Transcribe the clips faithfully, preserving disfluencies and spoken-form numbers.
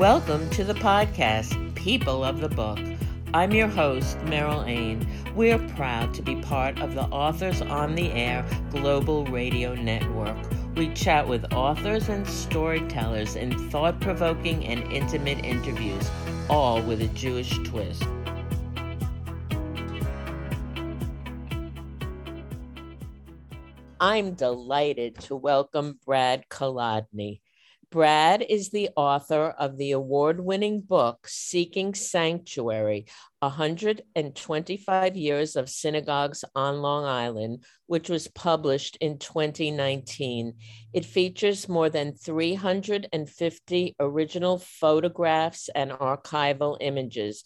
Welcome to the podcast, People of the Book. I'm your host, Meryl Ain. We're proud to be part of the Authors on the Air Global Radio Network. We chat with authors and storytellers in thought-provoking and intimate interviews, all with a Jewish twist. I'm delighted to welcome Brad Kolodny. Brad is the author of the award-winning book, Seeking Sanctuary, one hundred twenty-five Years of Synagogues on Long Island, which was published in twenty nineteen. It features more than three hundred fifty original photographs and archival images.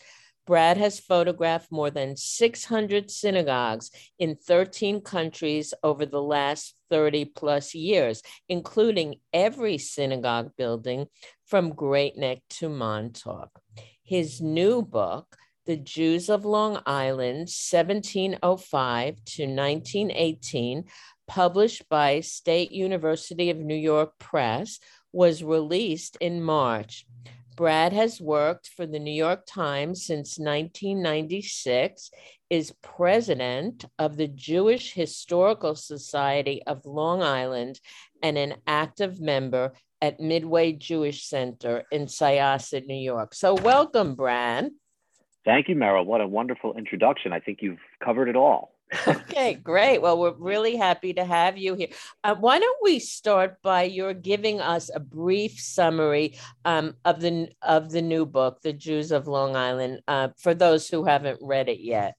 Brad has photographed more than six hundred synagogues in thirteen countries over the last thirty plus years, including every synagogue building from Great Neck to Montauk. His new book, The Jews of Long Island, seventeen oh five to nineteen eighteen, published by State University of New York Press, was released in March. Brad has worked for the New York Times since nineteen ninety-six, is president of the Jewish Historical Society of Long Island, and an active member at Midway Jewish Center in Syosset, New York. So welcome, Brad. Thank you, Meryl. What a wonderful introduction. I think you've covered it all. Okay, great. Well, we're really happy to have you here. Uh, why don't we start by your giving us a brief summary um, of the of the new book, The Jews of Long Island, uh, for those who haven't read it yet?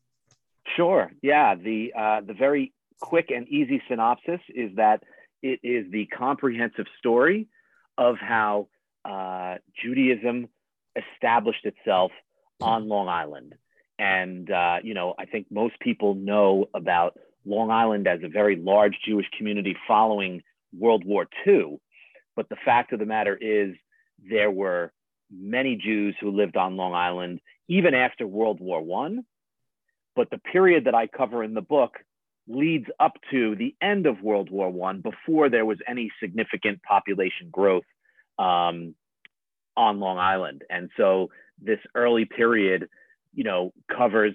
Sure. Yeah. The uh, the very quick and easy synopsis is that it is the comprehensive story of how uh, Judaism established itself on Long Island. And, uh, you know, I think most people know about Long Island as a very large Jewish community following World War Two. But the fact of the matter is there were many Jews who lived on Long Island even after World War One. But the period that I cover in the book leads up to the end of World War One before there was any significant population growth um, on Long Island. And so this early period, you know, covers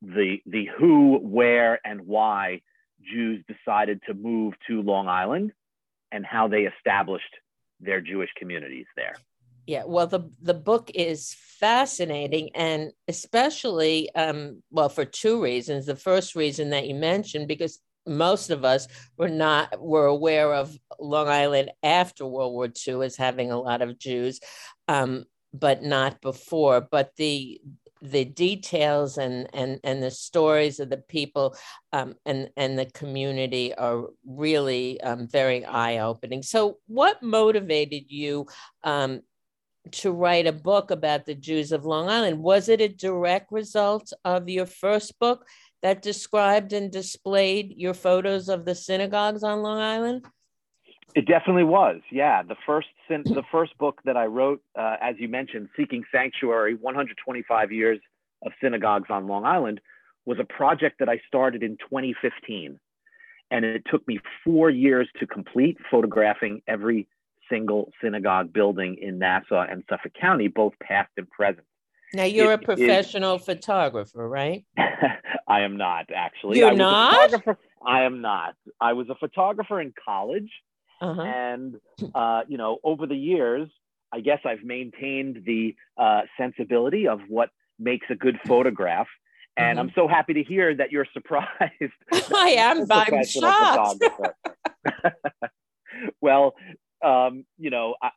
the the who, where, and why Jews decided to move to Long Island and how they established their Jewish communities there. Yeah, well, the, the book is fascinating, and especially, um, well, for two reasons. The first reason that you mentioned, because most of us were not were aware of Long Island after World War Two as having a lot of Jews, um, but not before. But the the details and, and, and the stories of the people um, and, and the community are really um, very eye-opening. So what motivated you um, to write a book about the Jews of Long Island? Was it a direct result of your first book that described and displayed your photos of the synagogues on Long Island? It definitely was, yeah. The first the first book that I wrote, uh, as you mentioned, Seeking Sanctuary, one hundred twenty-five Years of Synagogues on Long Island, was a project that I started in twenty fifteen. And it took me four years to complete, photographing every single synagogue building in Nassau and Suffolk County, both past and present. Now, you're it, a professional it, photographer, right? I am not, actually. You're I not? I am not. I was a photographer in college. Uh-huh. And, uh, you know, over the years, I guess I've maintained the uh, sensibility of what makes a good photograph. And mm-hmm. I'm so happy to hear that you're surprised. That I am. I'm shocked. Well, um, you know, I,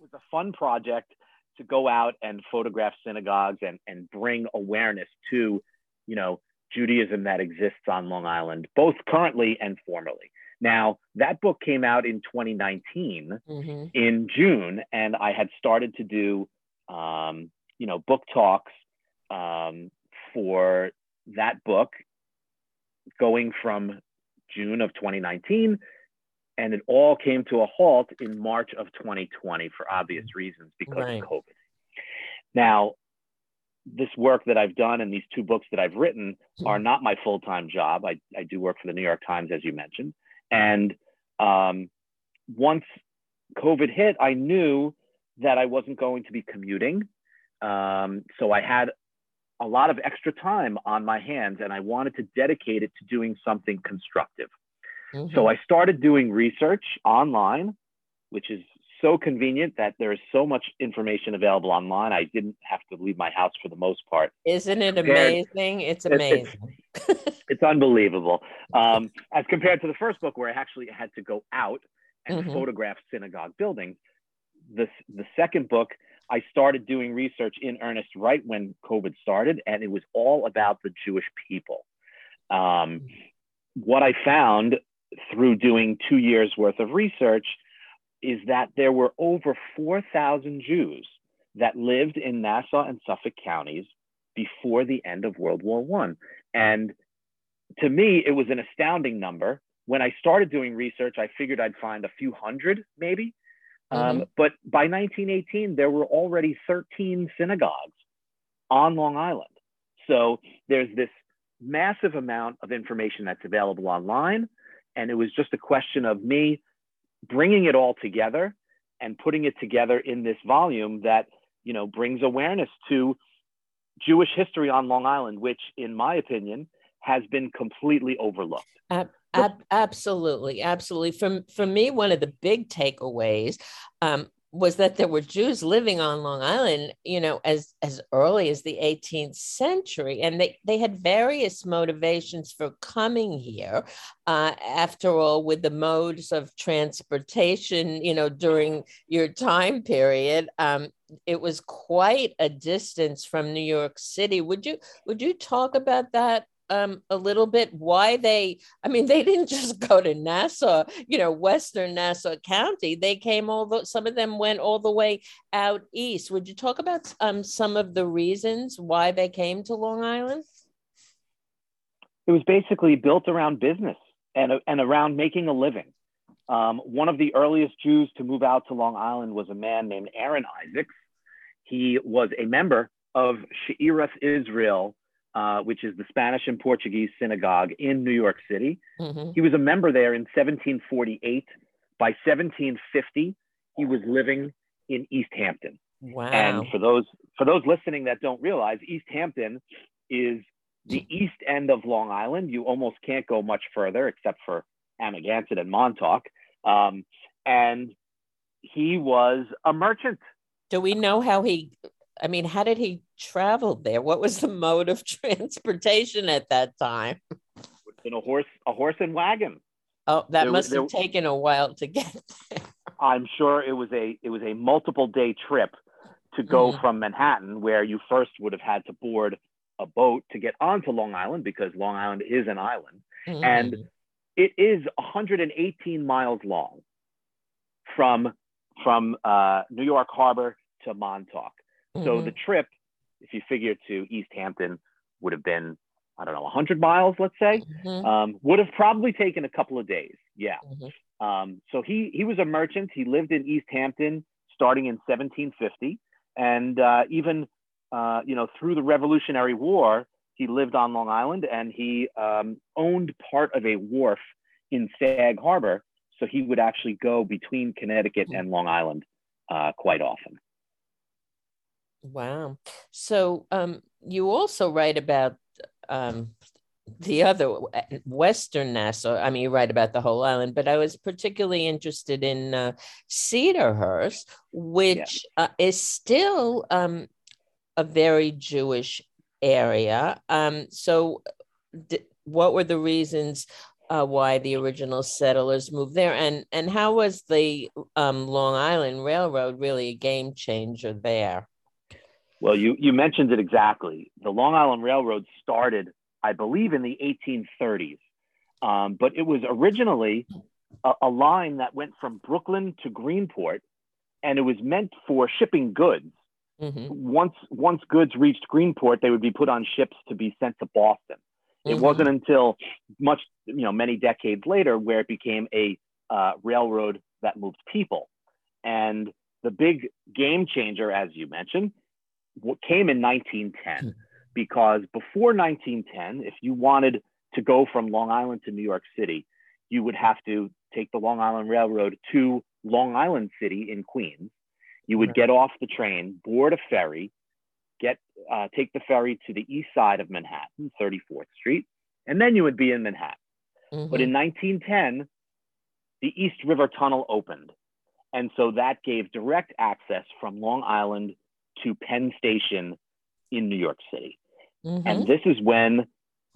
it was a fun project to go out and photograph synagogues and, and bring awareness to, you know, Judaism that exists on Long Island, both currently and formerly. Now, that book came out in twenty nineteen mm-hmm. in June, and I had started to do, um, you know, book talks um, for that book going from June of twenty nineteen, and it all came to a halt in March of twenty twenty for obvious reasons because right. of COVID. Now, this work that I've done and these two books that I've written are not my full-time job. I, I do work for the New York Times, as you mentioned. And um, once COVID hit, I knew that I wasn't going to be commuting. Um, so I had a lot of extra time on my hands, and I wanted to dedicate it to doing something constructive. Mm-hmm. So I started doing research online, which is so convenient that there is so much information available online. I didn't have to leave my house for the most part. Isn't it amazing? It's amazing. It's, it's, it's unbelievable. Um, as compared to the first book, where I actually had to go out and mm-hmm. photograph synagogue buildings. The, the second book, I started doing research in earnest right when COVID started, and it was all about the Jewish people. Um, what I found through doing two years worth of research is that there were over four thousand Jews that lived in Nassau and Suffolk counties before the end of World War One. And to me, it was an astounding number. When I started doing research, I figured I'd find a few hundred maybe. Um, but by nineteen eighteen, there were already thirteen synagogues on Long Island. So there's this massive amount of information that's available online. And it was just a question of me bringing it all together and putting it together in this volume that, you know, brings awareness to Jewish history on Long Island, which, in my opinion, has been completely overlooked. Uh- Ab- absolutely. Absolutely. For, for me, one of the big takeaways um, was that there were Jews living on Long Island, you know, as, as early as the eighteenth century. And they, they had various motivations for coming here. Uh, after all, with the modes of transportation, you know, during your time period, um, it was quite a distance from New York City. Would you, would you talk about that? Um, a little bit why they, I mean, they didn't just go to Nassau, you know, Western Nassau County. They came all the, some of them went all the way out east. Would you talk about um, some of the reasons why they came to Long Island? It was basically built around business and, and around making a living. Um, one of the earliest Jews to move out to Long Island was a man named Aaron Isaacs. He was a member of Sheiras Israel, Uh, which is the Spanish and Portuguese synagogue in New York City. Mm-hmm. He was a member there in seventeen forty-eight. By seventeen fifty, he was living in East Hampton. Wow! And for those for those listening that don't realize, East Hampton is the east end of Long Island. You almost can't go much further except for Amagansett and Montauk. Um, and he was a merchant. Do we know how he... I mean, how did he travel there? What was the mode of transportation at that time? In a horse, a horse and wagon. Oh, that there, must there, have taken a while to get there. I'm sure it was a it was a multiple day trip to go mm. from Manhattan, where you first would have had to board a boat to get onto Long Island, because Long Island is an island, mm. and it is one hundred eighteen miles long from from uh, New York Harbor to Montauk. So mm-hmm. the trip, if you figure to East Hampton, would have been, I don't know, one hundred miles, let's say, mm-hmm. um, would have probably taken a couple of days. Yeah. Mm-hmm. Um, so he he was a merchant. He lived in East Hampton starting in seventeen fifty. And uh, even, uh, you know, through the Revolutionary War, he lived on Long Island, and he um, owned part of a wharf in Sag Harbor. So he would actually go between Connecticut mm-hmm. and Long Island uh, quite often. Wow. So um, you also write about um, the other Western Nassau. I mean, you write about the whole island, but I was particularly interested in uh, Cedarhurst, which yeah. uh, is still um, a very Jewish area. Um, so d- what were the reasons uh, why the original settlers moved there? And, and how was the um, Long Island Railroad really a game changer there? Well, you, you mentioned it exactly. The Long Island Railroad started, I believe, in the eighteen thirties, um, but it was originally a, a line that went from Brooklyn to Greenport, and it was meant for shipping goods. Mm-hmm. Once once goods reached Greenport, they would be put on ships to be sent to Boston. Mm-hmm. It wasn't until much, you know, many decades later where it became a uh, railroad that moved people. And the big game changer, as you mentioned, what came in nineteen ten, because before nineteen ten, if you wanted to go from Long Island to New York City, you would have to take the Long Island Railroad to Long Island City in Queens. You would get off the train, board a ferry, get uh, take the ferry to the east side of Manhattan, thirty-fourth Street, and then you would be in Manhattan. Mm-hmm. But in nineteen ten, the East River Tunnel opened. And so that gave direct access from Long Island to Penn Station in New York City. Mm-hmm. And this is when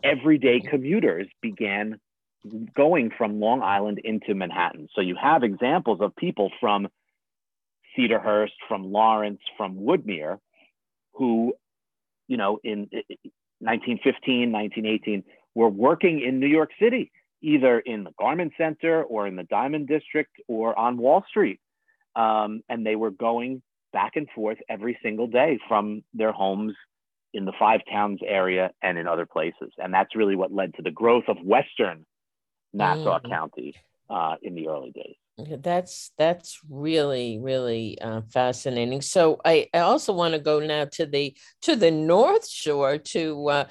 everyday commuters began going from Long Island into Manhattan. So you have examples of people from Cedarhurst, from Lawrence, from Woodmere, who, you know, in nineteen fifteen, nineteen eighteen, were working in New York City, either in the Garment Center or in the Diamond District or on Wall Street. Um, and they were going back and forth every single day from their homes in the Five Towns area and in other places. And that's really what led to the growth of Western Nassau mm. County uh, in the early days. That's that's really, really uh, fascinating. So I, I also want to go now to the to the North Shore, to uh,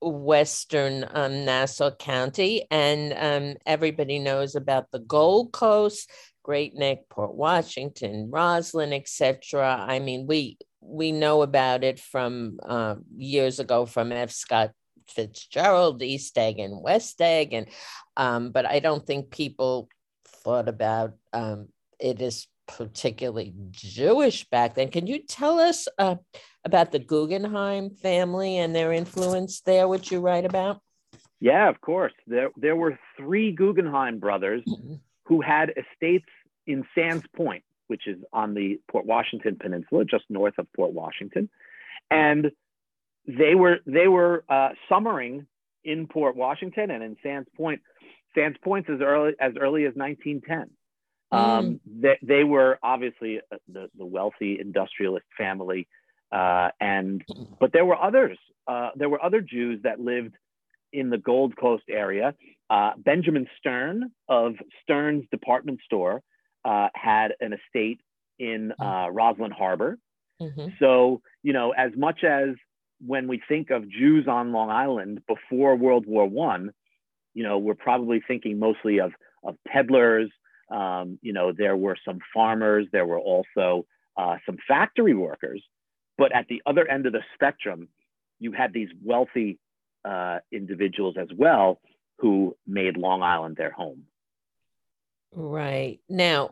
Western um, Nassau County. And um, everybody knows about the Gold Coast, Great Neck, Port Washington, Roslyn, et cetera. I mean, we we know about it from uh, years ago from F. Scott Fitzgerald, East Egg and West Egg. And, um, but I don't think people thought about um, it is particularly Jewish back then. Can you tell us uh, about the Guggenheim family and their influence there, which you write about? Yeah, of course. There, there were three Guggenheim brothers mm-hmm. who had estates in Sands Point, which is on the Port Washington Peninsula, just north of Port Washington. And they were, they were uh, summering in Port Washington and in Sands Point. Sands Point's as early as early as nineteen ten. Um, mm. they, they were obviously the, the wealthy industrialist family, uh, and but there were others. Uh, there were other Jews that lived in the Gold Coast area. Uh, Benjamin Stern of Stern's Department Store uh, had an estate in uh, Roslyn Harbor. Mm-hmm. So you know, as much as when we think of Jews on Long Island before World War One, you know, we're probably thinking mostly of, of peddlers. Um, you know, there were some farmers, there were also uh, some factory workers, but at the other end of the spectrum, you had these wealthy uh, individuals as well who made Long Island their home. Right. Now,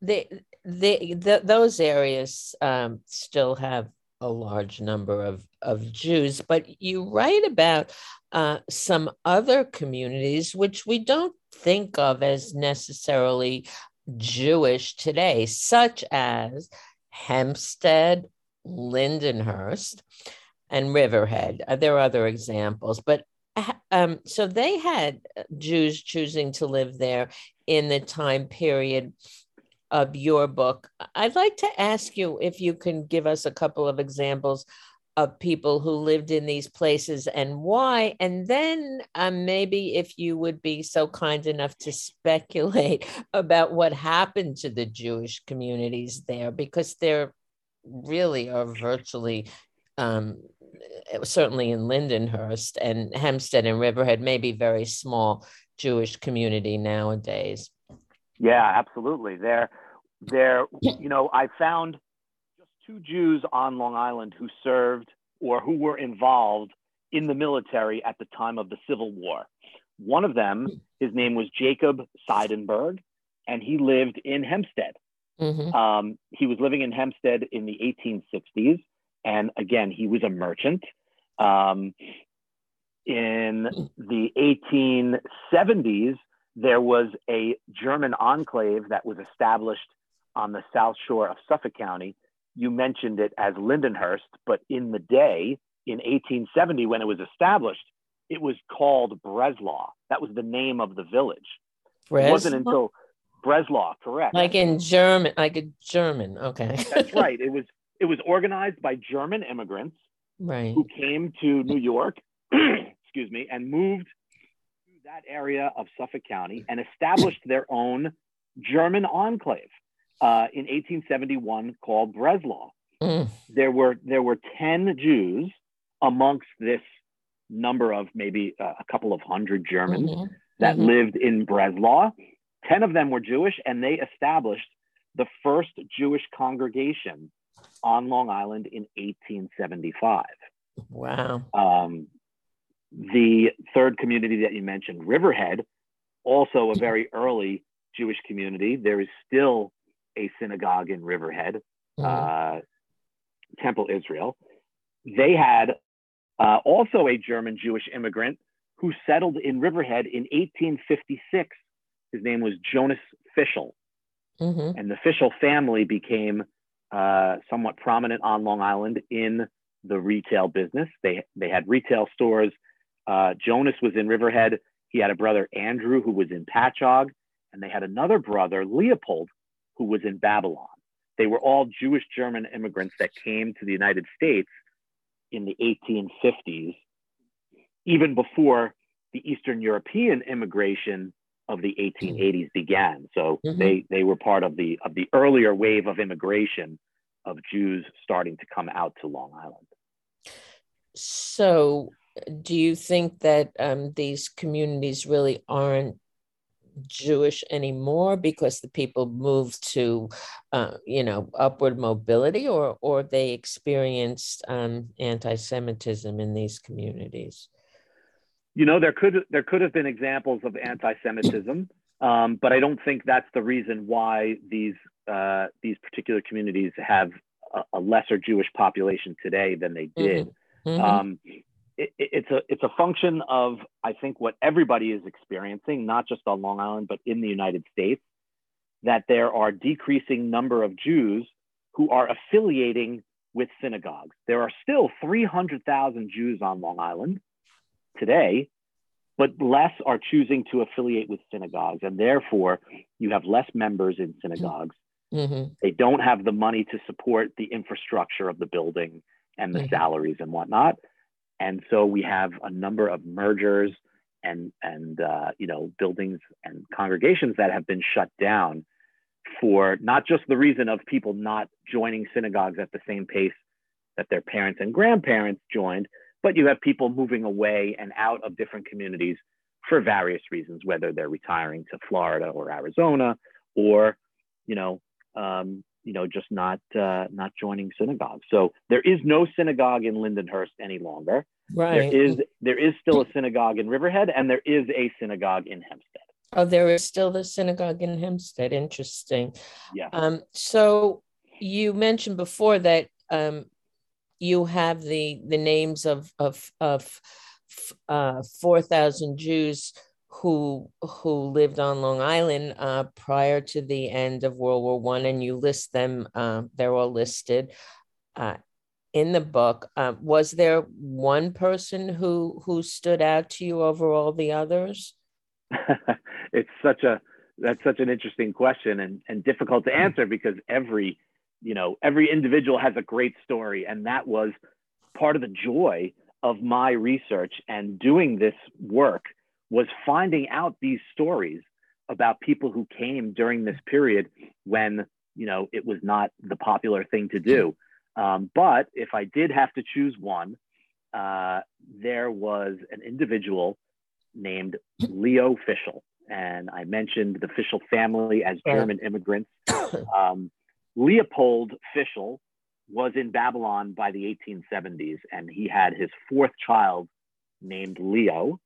they, they, th- those areas um, still have a large number of, of Jews, but you write about uh, some other communities which we don't think of as necessarily Jewish today, such as Hempstead, Lindenhurst, and Riverhead. There are other examples, but um, so they had Jews choosing to live there in the time period of your book. I'd like to ask you if you can give us a couple of examples of people who lived in these places and why, and then um, maybe if you would be so kind enough to speculate about what happened to the Jewish communities there, because there really are virtually, um, certainly in Lindenhurst and Hempstead and Riverhead, maybe very small Jewish community nowadays. Yeah, absolutely. There, there, you know, I found just two Jews on Long Island who served or who were involved in the military at the time of the Civil War. One of them, his name was Jacob Seidenberg, and he lived in Hempstead. Mm-hmm. Um, he was living in Hempstead in the eighteen sixties. And again, he was a merchant. Um, in the eighteen seventies, there was a German enclave that was established on the south shore of Suffolk County. You mentioned it as Lindenhurst, but in the day, in eighteen seventy, when it was established, it was called Breslau. That was the name of the village. Breslau? It wasn't until Breslau, correct. Like in German, like a German, okay. That's right. It was it was organized by German immigrants right. who came to New York, excuse me, and moved that area of Suffolk County and established their own German enclave uh, in eighteen seventy-one called Breslau. Mm. There were there were ten Jews amongst this number of maybe uh, a couple of hundred Germans mm-hmm. that mm-hmm. lived in Breslau. ten of them were Jewish, and they established the first Jewish congregation on Long Island in eighteen seventy-five. Wow. Um, the third community that you mentioned, Riverhead, also a very early Jewish community. There is still a synagogue in Riverhead, mm-hmm. uh, Temple Israel. They had uh, also a German Jewish immigrant who settled in Riverhead in eighteen fifty-six. His name was Jonas Fischel. Mm-hmm. And the Fischel family became uh, somewhat prominent on Long Island in the retail business. They, they had retail stores. Uh, Jonas was in Riverhead. He had a brother, Andrew, who was in Patchogue. And they had another brother, Leopold, who was in Babylon. They were all Jewish German immigrants that came to the United States in the eighteen fifties, even before the Eastern European immigration of the eighteen eighties began. So mm-hmm. they, they were part of the, of the earlier wave of immigration of Jews starting to come out to Long Island. So do you think that um, these communities really aren't Jewish anymore because the people moved to, uh, you know, upward mobility, or or they experienced um, anti-Semitism in these communities? You know, there could there could have been examples of anti-Semitism, um, but I don't think that's the reason why these uh, these particular communities have a, a lesser Jewish population today than they did. Mm-hmm. Mm-hmm. Um, It, it's a it's a function of, I think, what everybody is experiencing, not just on Long Island, but in the United States, that there are decreasing number of Jews who are affiliating with synagogues. There are still three hundred thousand Jews on Long Island today, but less are choosing to affiliate with synagogues. And therefore, you have less members in synagogues. Mm-hmm. They don't have the money to support the infrastructure of the building and the mm-hmm. salaries and whatnot. And so we have a number of mergers and, and uh, you know, buildings and congregations that have been shut down for not just the reason of people not joining synagogues at the same pace that their parents and grandparents joined, but you have people moving away and out of different communities for various reasons, whether they're retiring to Florida or Arizona, or, you know, um, you know, just not uh, not joining synagogues. So there is no synagogue in Lindenhurst any longer. Right. There is there is still a synagogue in Riverhead, and there is a synagogue in Hempstead. Oh, there is still the synagogue in Hempstead. Interesting. Yeah. Um, so you mentioned before that um, you have the the names of of of uh, four thousand Jews who who lived on Long Island uh, prior to the end of World War One, and you list them, uh, they're all listed uh, in the book. Uh, was there one person who who stood out to you over all the others? It's such a, that's such an interesting question, and, and difficult to answer, because every, you know, every individual has a great story. And that was part of the joy of my research and doing this work, was finding out these stories about people who came during this period when, you know, it was not the popular thing to do. Um, but if I did have to choose one, uh, there was an individual named Leo Fischel. And I mentioned the Fischel family as German immigrants. Um, Leopold Fischel was in Babylon by the eighteen seventies, and he had his fourth child named Leo.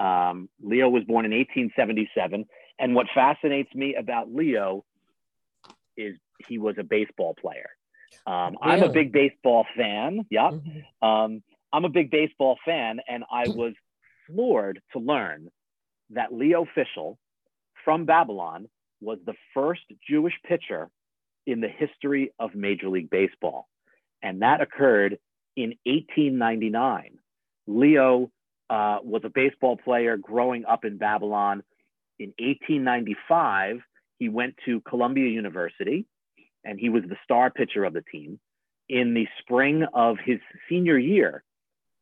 Um, Leo was born in eighteen seventy-seven. And what fascinates me about Leo is he was a baseball player. Um, really? I'm a big baseball fan. Yeah. Mm-hmm. Um, I'm a big baseball fan. And I was floored to learn that Leo Fischel from Babylon was the first Jewish pitcher in the history of Major League Baseball. And that occurred in eighteen ninety-nine. Leo Uh, was a baseball player growing up in Babylon. In eighteen ninety-five, he went to Columbia University, and he was the star pitcher of the team. In the spring of his senior year,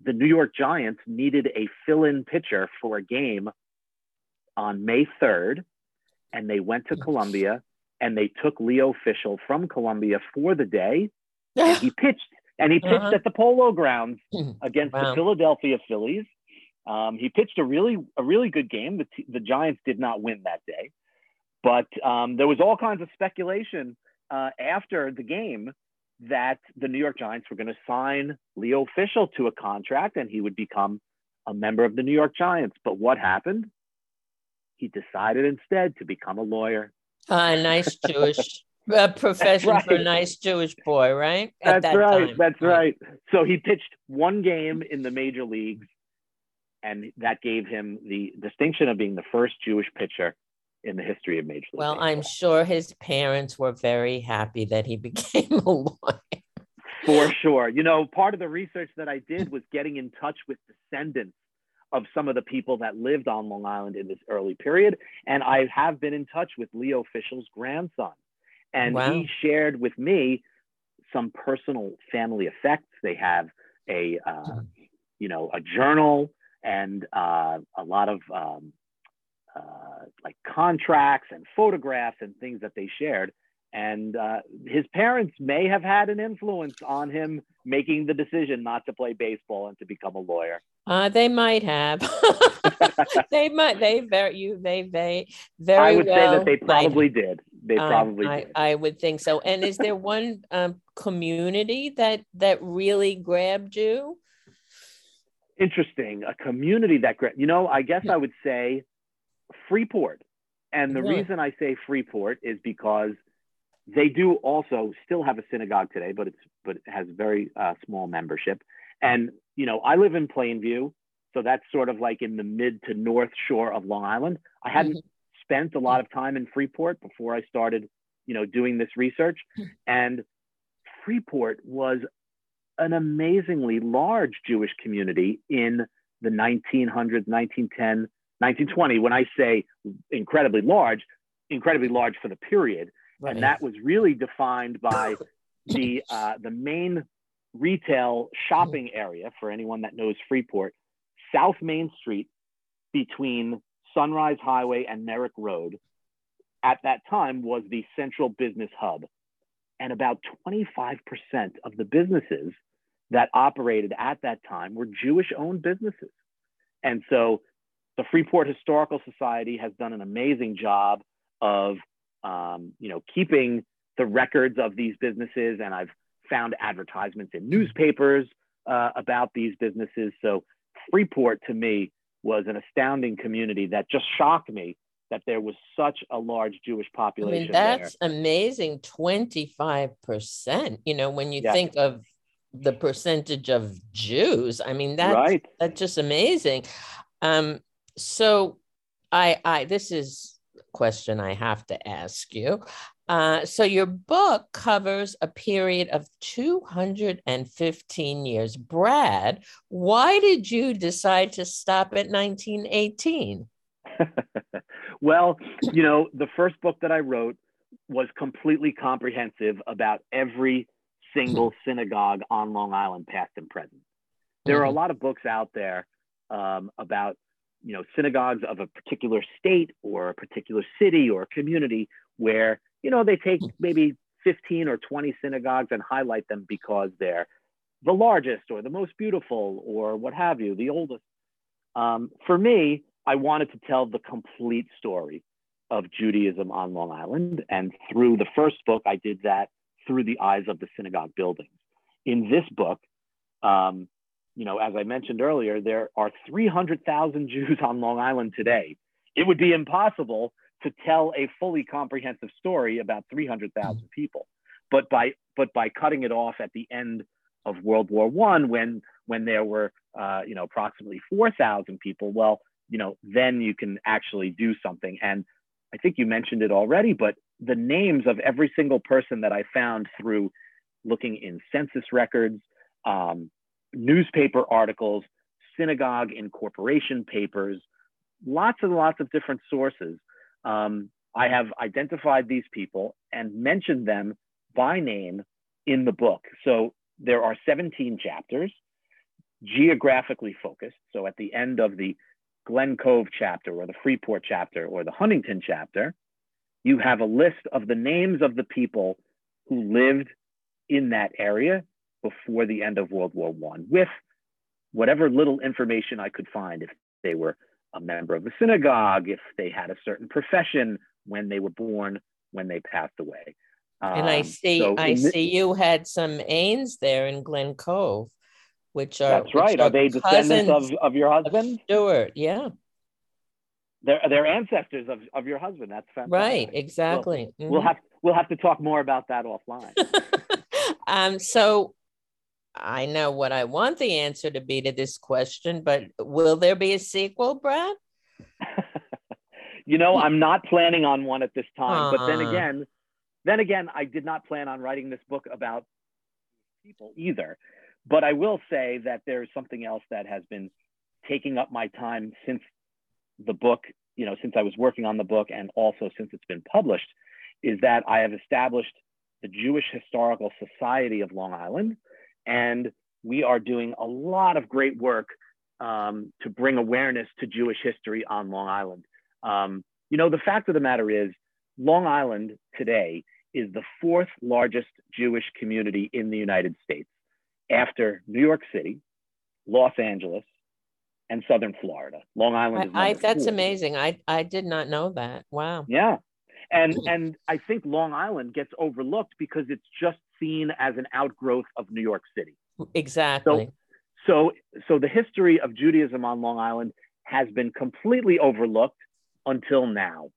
the New York Giants needed a fill-in pitcher for a game on May third, and they went to Columbia, and they took Leo Fischel from Columbia for the day, and he pitched. And he pitched uh-huh. at the Polo Grounds against wow. the Philadelphia Phillies. Um, he pitched a really, a really good game. The, t- the Giants did not win that day, But um, there was all kinds of speculation uh, after the game that the New York Giants were going to sign Leo Fischel to a contract and he would become a member of the New York Giants. But what happened? He decided instead to become a lawyer. A nice Jewish a profession right. for a nice Jewish boy, right? At that's that right. Time. That's right. So he pitched one game in the major leagues, and that gave him the distinction of being the first Jewish pitcher in the history of Major League. Well, I'm sure his parents were very happy that he became a lawyer. For sure. You know, part of the research that I did was getting in touch with descendants of some of the people that lived on Long Island in this early period. And I have been in touch with Leo Fischel's grandson. And wow. he shared with me some personal family effects. They have a, uh, you know, a journal and uh, a lot of um, uh, like contracts and photographs and things that they shared. And uh, his parents may have had an influence on him making the decision not to play baseball and to become a lawyer. Uh, they might have. they might. They very. You. They. They. Very. I would well say that they probably might. did. They probably. Um, I, did. I would think so. And is there one um, community that that really grabbed you? Interesting. A community that grabbed. You know, I guess I would say Freeport. And the yeah. reason I say Freeport is because they do also still have a synagogue today, but it's but it has very uh, small membership. And you know, I live in Plainview, so that's sort of like in the mid to north shore of Long Island. I hadn't mm-hmm. spent a lot of time in Freeport before I started, you know, doing this research. And Freeport was an amazingly large Jewish community in the nineteen hundreds, nineteen ten, nineteen twenty. When I say incredibly large, incredibly large for the period. Right. And that was really defined by the uh, the main retail shopping area, for anyone that knows Freeport, South Main Street between Sunrise Highway and Merrick Road, at that time was the central business hub. And about twenty-five percent of the businesses that operated at that time were Jewish-owned businesses. And so the Freeport Historical Society has done an amazing job of Um, you know, keeping the records of these businesses. And I've found advertisements in newspapers uh, about these businesses. So Freeport to me was an astounding community that just shocked me that there was such a large Jewish population. I mean, that's there. Amazing, twenty-five percent, you know, when you yeah. think of the percentage of Jews, I mean, that's, right. that's just amazing. Um, so I, I, this is, question I have to ask you. Uh, so your book covers a period of two hundred fifteen years. Brad, why did you decide to stop at nineteen eighteen? Well, you know, the first book that I wrote was completely comprehensive about every single synagogue on Long Island, past and present. There are a lot of books out there um, about you know, synagogues of a particular state or a particular city or community where, you know, they take maybe fifteen or twenty synagogues and highlight them because they're the largest or the most beautiful or what have you, the oldest. Um, for me, I wanted to tell the complete story of Judaism on Long Island. And through the first book, I did that through the eyes of the synagogue buildings. In this book, um, you know, as I mentioned earlier, there are three hundred thousand Jews on Long Island today. It would be impossible to tell a fully comprehensive story about three hundred thousand people. But by but by cutting it off at the end of World War One, when when there were uh, you know approximately four thousand people, well, you know, then you can actually do something. And I think you mentioned it already, but the names of every single person that I found through looking in census records, um, newspaper articles, synagogue incorporation papers, lots and lots of different sources. Um, I have identified these people and mentioned them by name in the book. So there are seventeen chapters, geographically focused. So at the end of the Glen Cove chapter or the Freeport chapter or the Huntington chapter, you have a list of the names of the people who lived in that area before the end of World War One, with whatever little information I could find, if they were a member of the synagogue, if they had a certain profession, when they were born, when they passed away. Um, and I see, so I this, see you had some Ains there in Glen Cove, which are that's right. Which are, are they descendants of, of your husband? Of Stuart, yeah. They're they're ancestors of, of your husband. That's fantastic. Right, exactly. We'll, mm-hmm. we'll have we'll have to talk more about that offline. um. So, I know what I want the answer to be to this question, but will there be a sequel, Brad? You know, I'm not planning on one at this time. Uh, but then again, then again, I did not plan on writing this book about people either. But I will say that there's something else that has been taking up my time since the book, you know, since I was working on the book and also since it's been published, is that I have established the Jewish Historical Society of Long Island. And we are doing a lot of great work um, to bring awareness to Jewish history on Long Island. Um, you know, the fact of the matter is, Long Island today is the fourth largest Jewish community in the United States, after New York City, Los Angeles, and Southern Florida. Long Island is number I, I, that's four. Amazing. I, I did not know that. Wow. Yeah. And, and I think Long Island gets overlooked because it's just seen as an outgrowth of New York City. Exactly. So, so, so the history of Judaism on Long Island has been completely overlooked until now.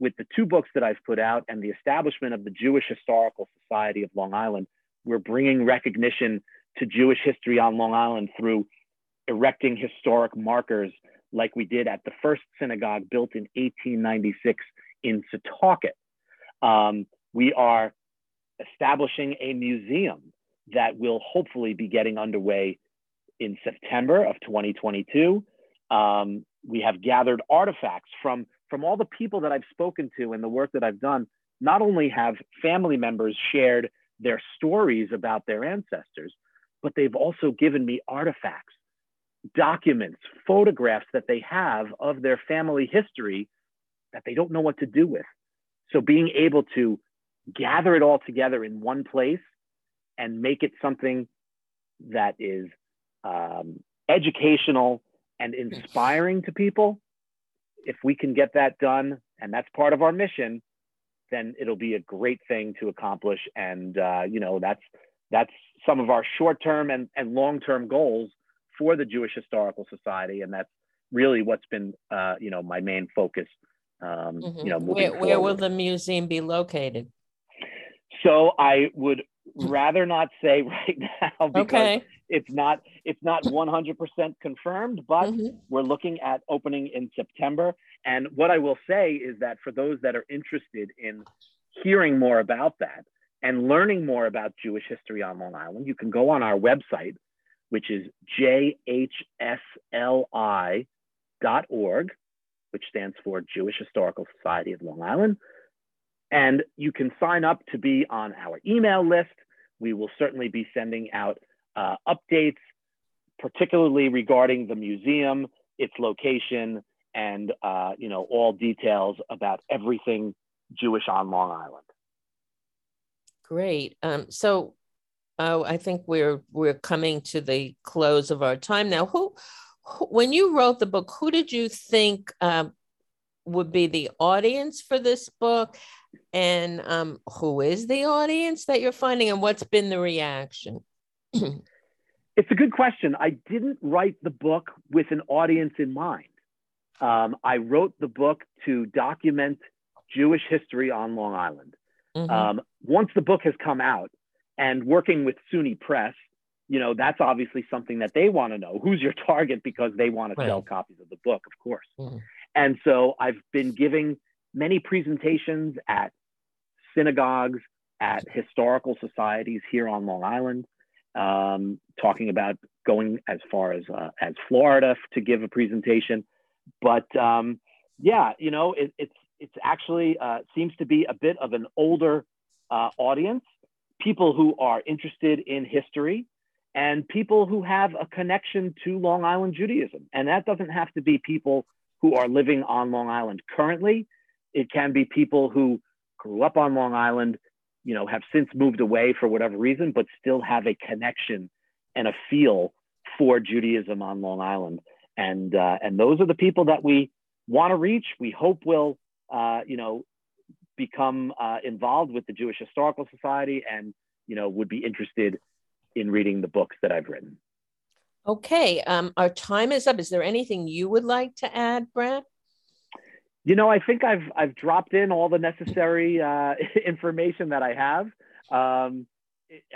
With the two books that I've put out and the establishment of the Jewish Historical Society of Long Island, we're bringing recognition to Jewish history on Long Island through erecting historic markers like we did at the first synagogue built in eighteen ninety-six in Setauket. Um, we are establishing a museum that will hopefully be getting underway in September of twenty twenty-two. Um, we have gathered artifacts from, from all the people that I've spoken to and the work that I've done. Not only have family members shared their stories about their ancestors, but they've also given me artifacts, documents, photographs that they have of their family history that they don't know what to do with. So being able to gather it all together in one place and make it something that is um, educational and inspiring to people, if we can get that done, and that's part of our mission, then it'll be a great thing to accomplish. And, uh, you know, that's that's some of our short-term and, and long-term goals for the Jewish Historical Society. And that's really what's been, uh, you know, my main focus. Um, mm-hmm. you know, where, where will the museum be located? So I would rather not say right now because okay. it's not it's not one hundred percent confirmed, but mm-hmm. we're looking at opening in September. And what I will say is that for those that are interested in hearing more about that and learning more about Jewish history on Long Island, you can go on our website, which is j h s l i dot org, which stands for Jewish Historical Society of Long Island. And you can sign up to be on our email list. We will certainly be sending out uh, updates, particularly regarding the museum, its location, and uh, you know, all details about everything Jewish on Long Island. Great. Um, so uh, I think we're we're coming to the close of our time now. Who, who when you wrote the book, who did you think um, would be the audience for this book? And um, who is the audience that you're finding, and what's been the reaction? It's a good question. I didn't write the book with an audience in mind. Um, I wrote the book to document Jewish history on Long Island. Mm-hmm. Um, once the book has come out and working with SUNY Press, you know, that's obviously something that they want to know. Who's your target? Because they want to sell right. copies of the book, of course. Mm-hmm. And so I've been giving many presentations at synagogues, at historical societies here on Long Island, um, talking about going as far as uh, as Florida to give a presentation. But um, yeah, you know, it, it's it's actually uh, seems to be a bit of an older uh, audience, people who are interested in history and people who have a connection to Long Island Judaism. And that doesn't have to be people who are living on Long Island currently. It can be people who grew up on Long Island, you know, have since moved away for whatever reason, but still have a connection and a feel for Judaism on Long Island. And uh, and those are the people that we want to reach. We hope will, uh, you know, become uh, involved with the Jewish Historical Society and, you know, would be interested in reading the books that I've written. Okay, um, our time is up. Is there anything you would like to add, Brad? You know, I think I've I've dropped in all the necessary uh, information that I have. Um,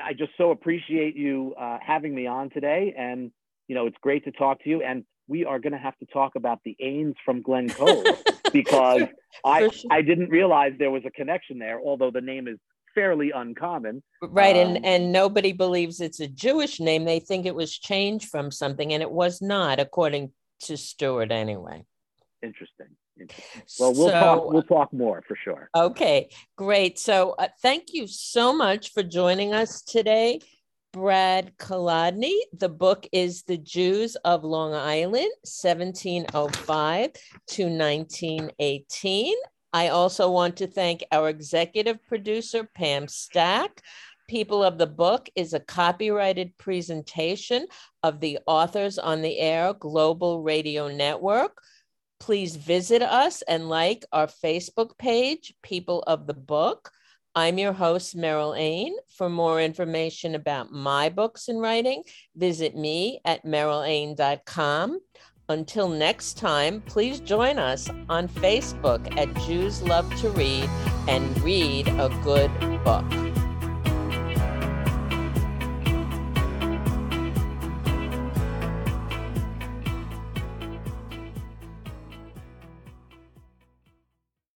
I just so appreciate you uh, having me on today, and you know, it's great to talk to you. And we are going to have to talk about the Ains from Glen Cove because I sure. I didn't realize there was a connection there, although the name is fairly uncommon. Right. Um, and, and nobody believes it's a Jewish name. They think it was changed from something, and it was not, according to Stewart anyway. Interesting. Interesting. Well, we'll, so, talk, we'll talk more for sure. Okay, great. So uh, thank you so much for joining us today, Brad Kolodny. The book is The Jews of Long Island, seventeen oh five to nineteen eighteen. I also want to thank our executive producer, Pam Stack. People of the Book is a copyrighted presentation of the Authors on the Air Global Radio Network. Please visit us and like our Facebook page, People of the Book. I'm your host, Meryl Ain. For more information about my books and writing, visit me at meryl ain dot com. Until next time, please join us on Facebook at Jews Love to Read and read a good book.